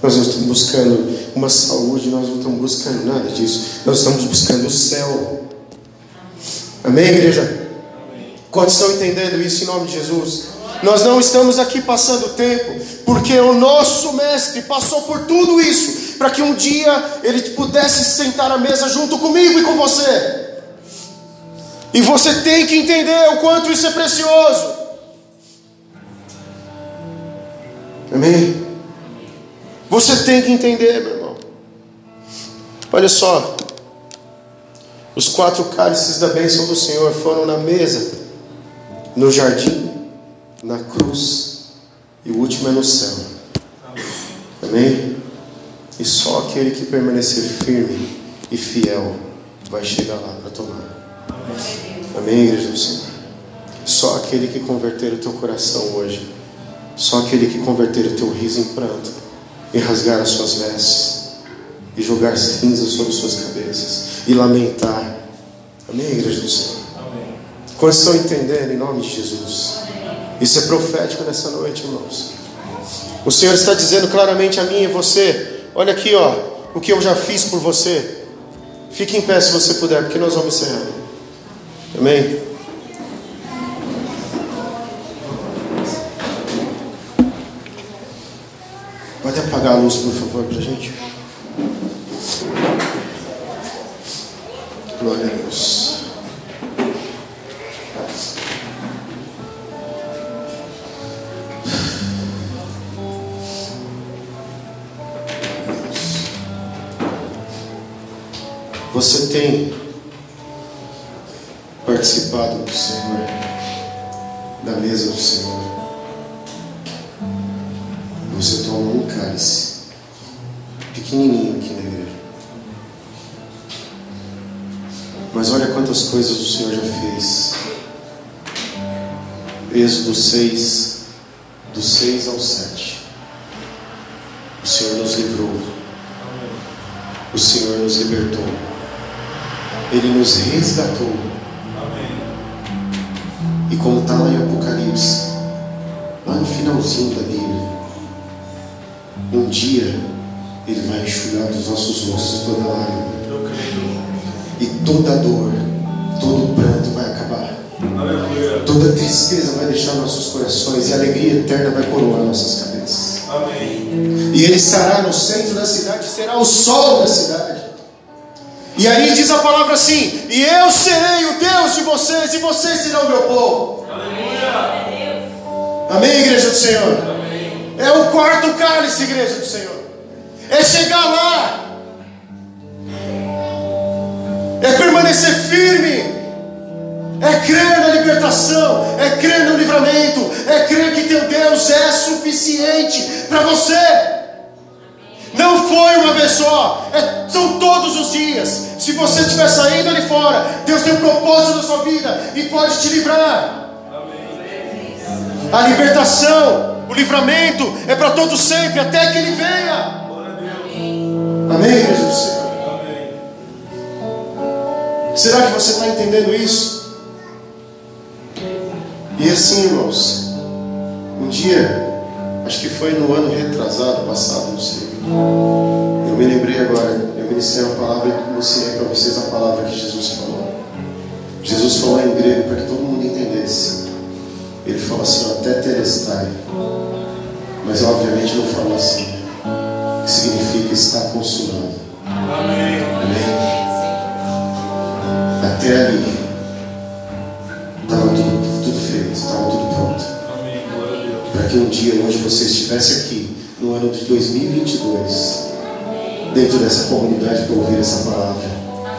Nós não estamos buscando uma saúde, nós não estamos buscando nada disso. Nós estamos buscando o céu. Amém, igreja? Quantos estão entendendo isso em nome de Jesus? Nós não estamos aqui passando tempo, porque o nosso mestre passou por tudo isso, para que um dia ele pudesse sentar à mesa junto comigo e com você. E você tem que entender o quanto isso é precioso. Amém? Você tem que entender, meu irmão. Olha só. Os 4 cálices da bênção do Senhor foram na mesa, no jardim, na cruz, e o último é no céu. Amém? E só aquele que permanecer firme e fiel vai chegar lá para tomar. Amém, igreja do Senhor? Só aquele que converter o teu coração hoje, só aquele que converter o teu riso em pranto, e rasgar as suas vestes, e jogar cinzas sobre suas cabeças, e lamentar. Amém, igreja do Senhor? Amém. Quantos estão entendendo em nome de Jesus? Amém. Isso é profético nessa noite, irmãos. O Senhor está dizendo claramente a mim e você: olha aqui, ó, o que eu já fiz por você. Fique em pé se você puder, porque nós vamos encerrar. Amém? Pode apagar a luz, por favor, pra gente. Glória a Deus. Você tem participado do Senhor, da mesa do Senhor. Você toma um cálice pequenininho aqui na igreja. Mas olha quantas coisas o Senhor já fez. Êxodo 6, do 6 ao 7. O Senhor nos livrou. O Senhor nos libertou. Ele nos resgatou. E como está lá em Apocalipse, lá no finalzinho da Bíblia, um dia Ele vai enxugar dos nossos rostos toda a lágrima. E toda dor, todo pranto vai acabar. Aleluia. Toda tristeza vai deixar nossos corações, e a alegria eterna vai coroar nossas cabeças. Amém. E Ele estará no centro da cidade, será o sol da cidade. E aí diz a palavra assim: e eu serei o Deus de vocês, e vocês serão o meu povo. Aleluia. Amém, igreja do Senhor? Amém. É o 4º cálice, igreja do Senhor. É chegar lá. É permanecer firme. É crer na libertação. É crer no livramento. É crer que teu Deus é suficiente para você. Não foi uma vez só, são todos os dias. Se você estiver saindo ali fora, Deus tem um propósito na sua vida e pode te livrar. A libertação, o livramento é para todos sempre, até que Ele venha. Amém, Jesus. Será que você está entendendo isso? E assim, irmãos, um dia, acho que foi no ano retrasado, passado, não sei, eu me lembrei agora, eu ministrei a palavra e mostrei para vocês a palavra que Jesus falou. Jesus falou em grego para que todo mundo entendesse. Ele falou assim: até tetelestai. Mas obviamente não falou assim, que significa estar consumado. Amém. Amém. Até ali estava tudo feito, estava tudo pronto. Amém. Para que um dia hoje você estivesse aqui, no ano de 2022, dentro dessa comunidade, para ouvir essa palavra.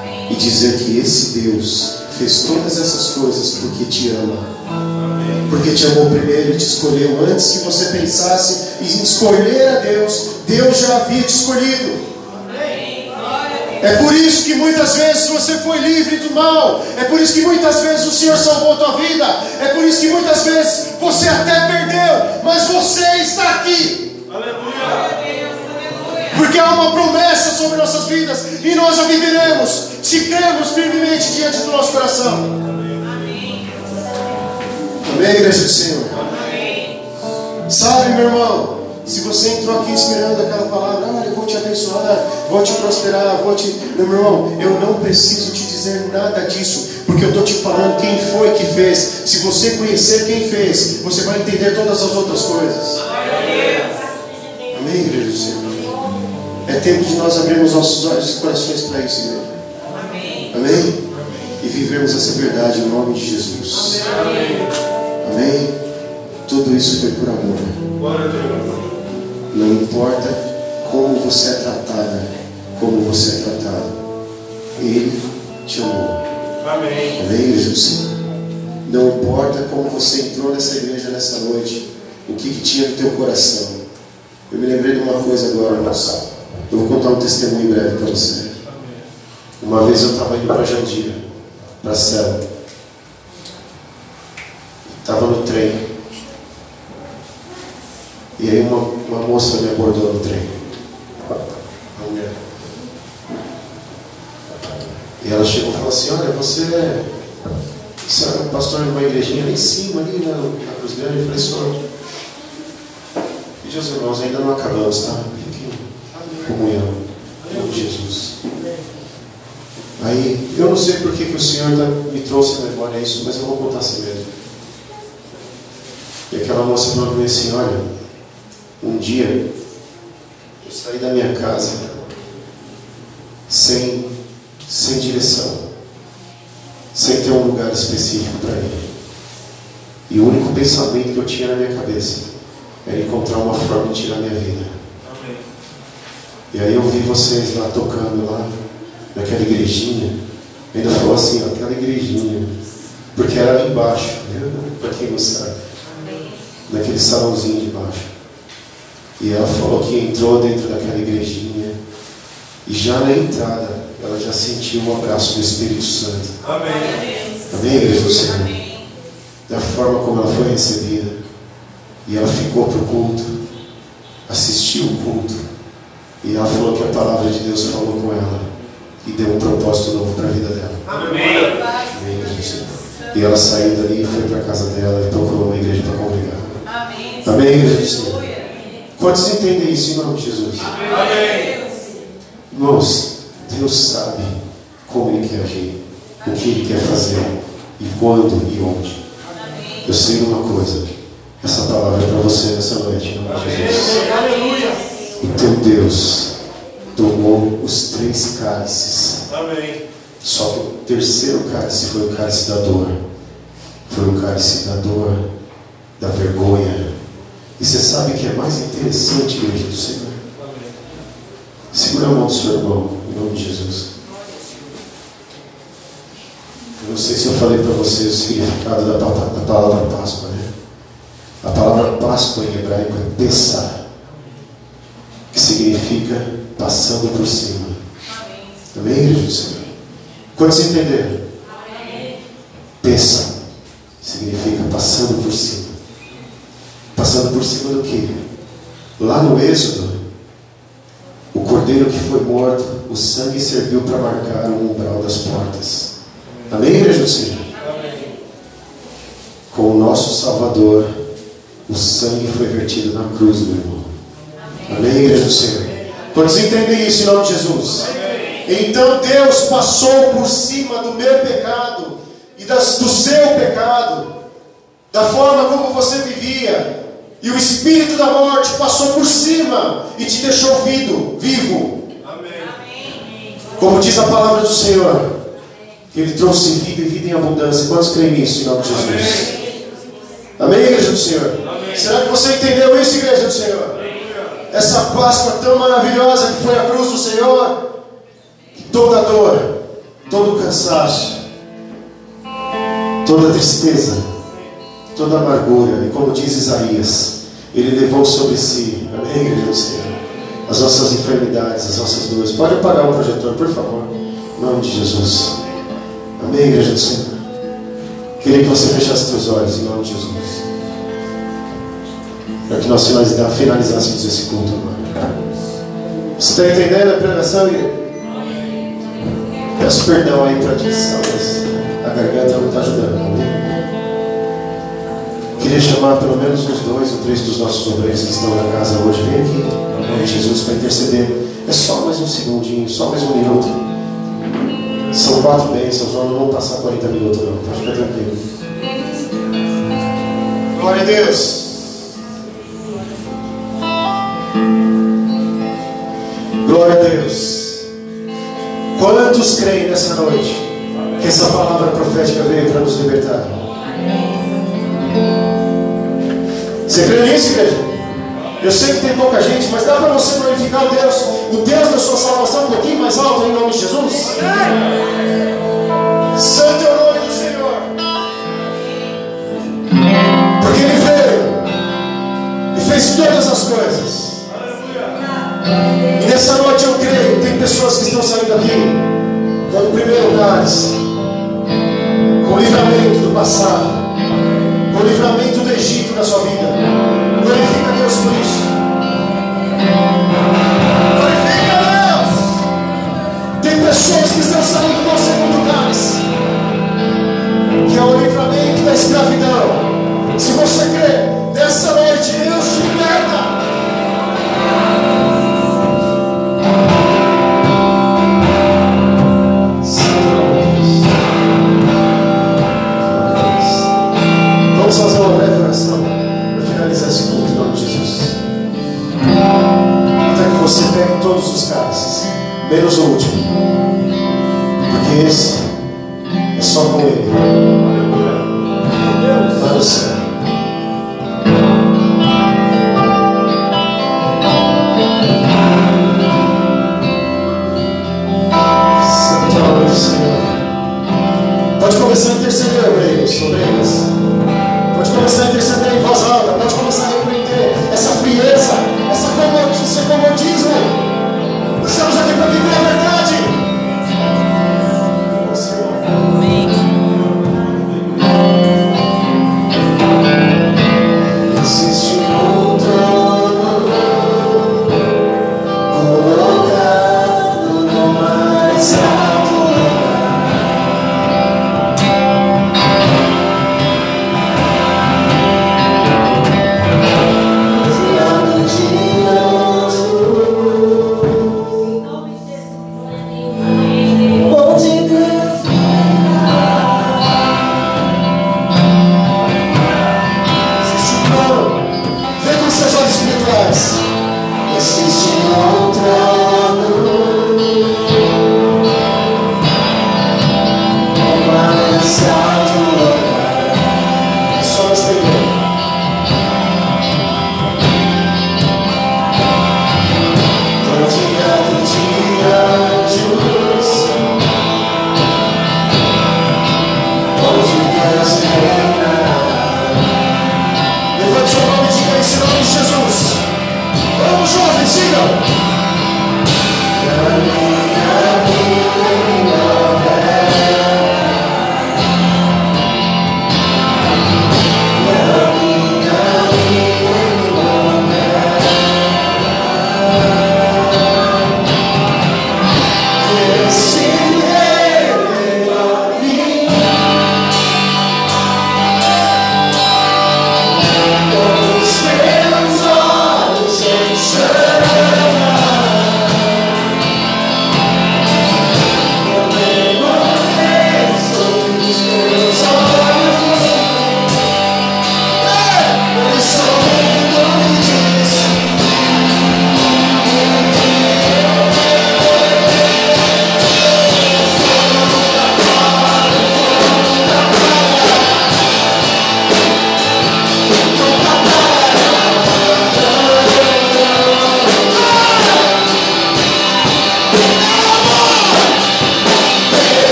Amém. E dizer que esse Deus fez todas essas coisas porque te ama. Amém. Porque te amou primeiro e te escolheu antes que você pensasse em escolher a Deus. Deus já havia te escolhido. É por isso que muitas vezes você foi livre do mal. É por isso que muitas vezes o Senhor salvou a tua vida. É por isso que muitas vezes você até perdeu, mas você está aqui. Aleluia. Porque há uma promessa sobre nossas vidas, e nós a viveremos se cremos firmemente diante do nosso coração. Amém. Amém, igreja do Senhor. Amém. Sabe, meu irmão, se você entrou aqui esperando aquela palavra, eu vou te abençoar, vou te prosperar, vou te... Meu irmão, eu não preciso te dizer nada disso, porque eu estou te falando quem foi que fez. Se você conhecer quem fez, você vai entender todas as outras coisas. Amém, igreja do Senhor? É tempo de nós abrirmos nossos olhos e corações para isso, Senhor. Amém? E vivermos essa verdade em nome de Jesus. Amém? Tudo isso foi por amor. Não importa como você é tratada, como você é tratado. Ele te amou. Amém. Amém, Jesus. Não importa como você entrou nessa igreja nessa noite, o que tinha no teu coração. Eu me lembrei de uma coisa agora, irmãos. Eu vou contar um testemunho em breve para você. Uma vez eu estava indo para Jandira, para Sela. Estava no trem. E aí uma moça me abordou no trem. Uma mulher. E ela chegou e falou assim: olha, você é um pastor de uma igrejinha lá em cima, ali na Cruz Grande. Eu falei: senhor, meus irmãos, ainda não acabamos, tá? Fiquem comunhão. Amém. Jesus. Aí, eu não sei porque que o Senhor me trouxe a memória isso, mas eu vou contar assim mesmo. E aquela moça falou pra mim assim: olha, um dia eu saí da minha casa sem direção, sem ter um lugar específico para ir. E o único pensamento que eu tinha na minha cabeça era encontrar uma forma de tirar minha vida. Amém. E aí eu vi vocês lá tocando lá naquela igrejinha. Ainda falou assim, ó, aquela igrejinha, porque era ali embaixo, né? Para quem não sabe. Amém. Naquele salãozinho de baixo. E ela falou que entrou dentro daquela igrejinha e já na entrada ela já sentiu um abraço do Espírito Santo. Amém. Amém, igreja do Senhor. Amém. Da forma como ela foi recebida. E ela ficou para o culto, assistiu o culto, e ela falou que a palavra de Deus falou com ela e deu um propósito novo para a vida dela. Amém. Amém, Jesus. E ela saiu dali e foi para a casa dela e procurou uma igreja para congregar. Amém. Amém, Jesus. Quantos entendem isso em nome de Jesus? Amém. Irmãos, Deus sabe como Ele quer agir, o que Ele quer fazer, e quando e onde. Amém. Eu sei uma coisa. Essa palavra é para você nessa noite, em nome de Jesus. Aleluia. O teu Deus tomou os 3 cálices. Amém. Só que o terceiro cálice foi o cálice da dor. Foi o cálice da dor, da vergonha. E você sabe que é mais interessante, igreja do Senhor? Amém. Segura a mão do seu irmão, em nome de Jesus. Eu não sei se eu falei para vocês o significado da palavra Páscoa, né? A palavra Páscoa em hebraico é Pessah, que significa passando por cima. Amém, igreja do Senhor? Quantos entenderam? Amém. Pessah significa passando por cima. Passando por cima do quê? Lá no Êxodo, o cordeiro que foi morto, o sangue serviu para marcar o umbral das portas. Amém, igreja do Senhor? Amém. Com o nosso Salvador, o sangue foi vertido na cruz, meu irmão. Amém, Amém, igreja do Senhor? Quantos entendem isso em nome de Jesus? Amém. Então Deus passou por cima do meu pecado e do seu pecado, da forma como você vivia, e o espírito da morte passou por cima e te deixou vivo. Amém. Como diz a palavra do Senhor, que Ele trouxe vida e vida em abundância. Quantos creem nisso em nome de Jesus? Amém, Amém, igreja do Senhor? Será que você entendeu isso, igreja do Senhor? Amém. Essa Páscoa tão maravilhosa que foi a cruz do Senhor, que toda dor, todo cansaço, toda tristeza, toda amargura, e como diz Isaías, Ele levou sobre si, amém, igreja do Senhor, as nossas enfermidades, as nossas dores. Pode apagar o projetor, por favor, em nome de Jesus. Amém, igreja do Senhor? Queria que você fechasse seus olhos em nome de Jesus, para que nós finalizássemos esse culto agora. Você está entendendo a pregação, igreja? Peço perdão aí para a dicção, mas a garganta não está ajudando, amém? Queria chamar pelo menos uns 2 ou 3 dos nossos obreiros que estão na casa hoje. Vem aqui, em nome de Jesus, para interceder. É só mais um segundinho, só mais um minuto. São 4 bênçãos, nós não vamos passar 40 minutos não, tá? Fica tranquilo. Glória a Deus. Glória a Deus. Quantos creem nessa noite que essa palavra profética veio para nos libertar? Você crê nisso, igreja? Eu sei que tem pouca gente, mas dá para você glorificar o Deus da sua salvação, um pouquinho mais alto em nome de Jesus? Santo é o nome do Senhor. Porque Ele veio e fez todas as coisas. E nessa noite eu creio, tem pessoas que estão saindo aqui como primeiros lugares, com o livramento do passado, com o livramento do Egito na sua vida. Glorifica Deus por isso. Glorifica Deus. Tem pessoas que estão saindo com segundos lugares, que é o livramento da escravidão. Se você crê, nessa noite Deus te liberta. Vamos fazer uma breve oração para finalizar esse culto em nome de Jesus. Até que você pegue todos os cálices, menos o último, porque esse é só com Ele. Para o céu. Pode começar a interceder, obreiros, obreiras. Pode começar a interceder em voz alta. Pode começar a repreender essa frieza, esse comodismo. Nós estamos aqui para viver a verdade. Amém.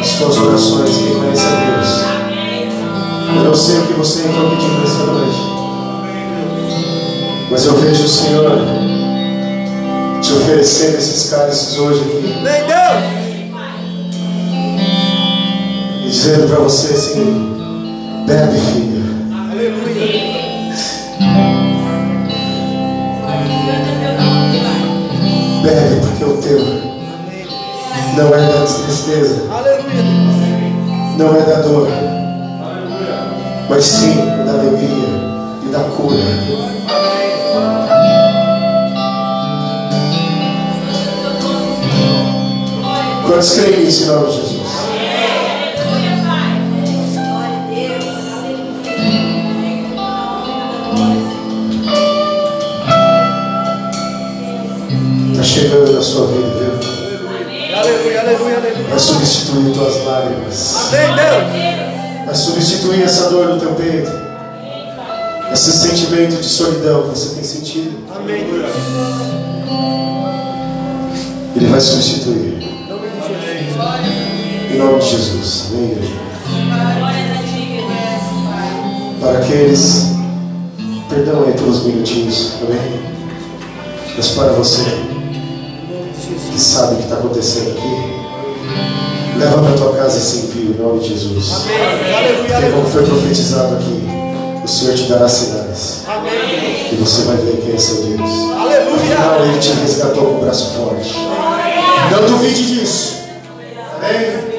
as suas orações, que conheça a Deus. Eu não sei o que você entrou pedindo nessa noite, mas eu vejo o Senhor te oferecendo esses cálices hoje aqui, e dizendo para você assim: bebe, filho. Bebe, porque o teu não é da tristeza, não é da dor, mas sim da alegria e da cura. Quantos creem nisso em nome de Jesus? Chegando na sua vida, Deus. Aleluia, aleluia, aleluia. Vai substituir tuas lágrimas. Amém, Deus. Vai substituir essa dor no teu peito. Amém. Esse sentimento de solidão que você tem sentido. Amém, Deus. Ele vai substituir. Amém. Em nome de Jesus. Amém, igreja. Para aqueles, perdão aí pelos minutinhos, amém? Mas para você que sabe o que está acontecendo aqui, leva para tua casa sem fio, em nome de Jesus. Amém. Porque como foi profetizado aqui, o Senhor te dará sinais. Amém. E você vai ver quem é seu Deus. Aleluia. Afinal, Ele te resgatou com o braço forte. Amém. Não duvide disso. Amém.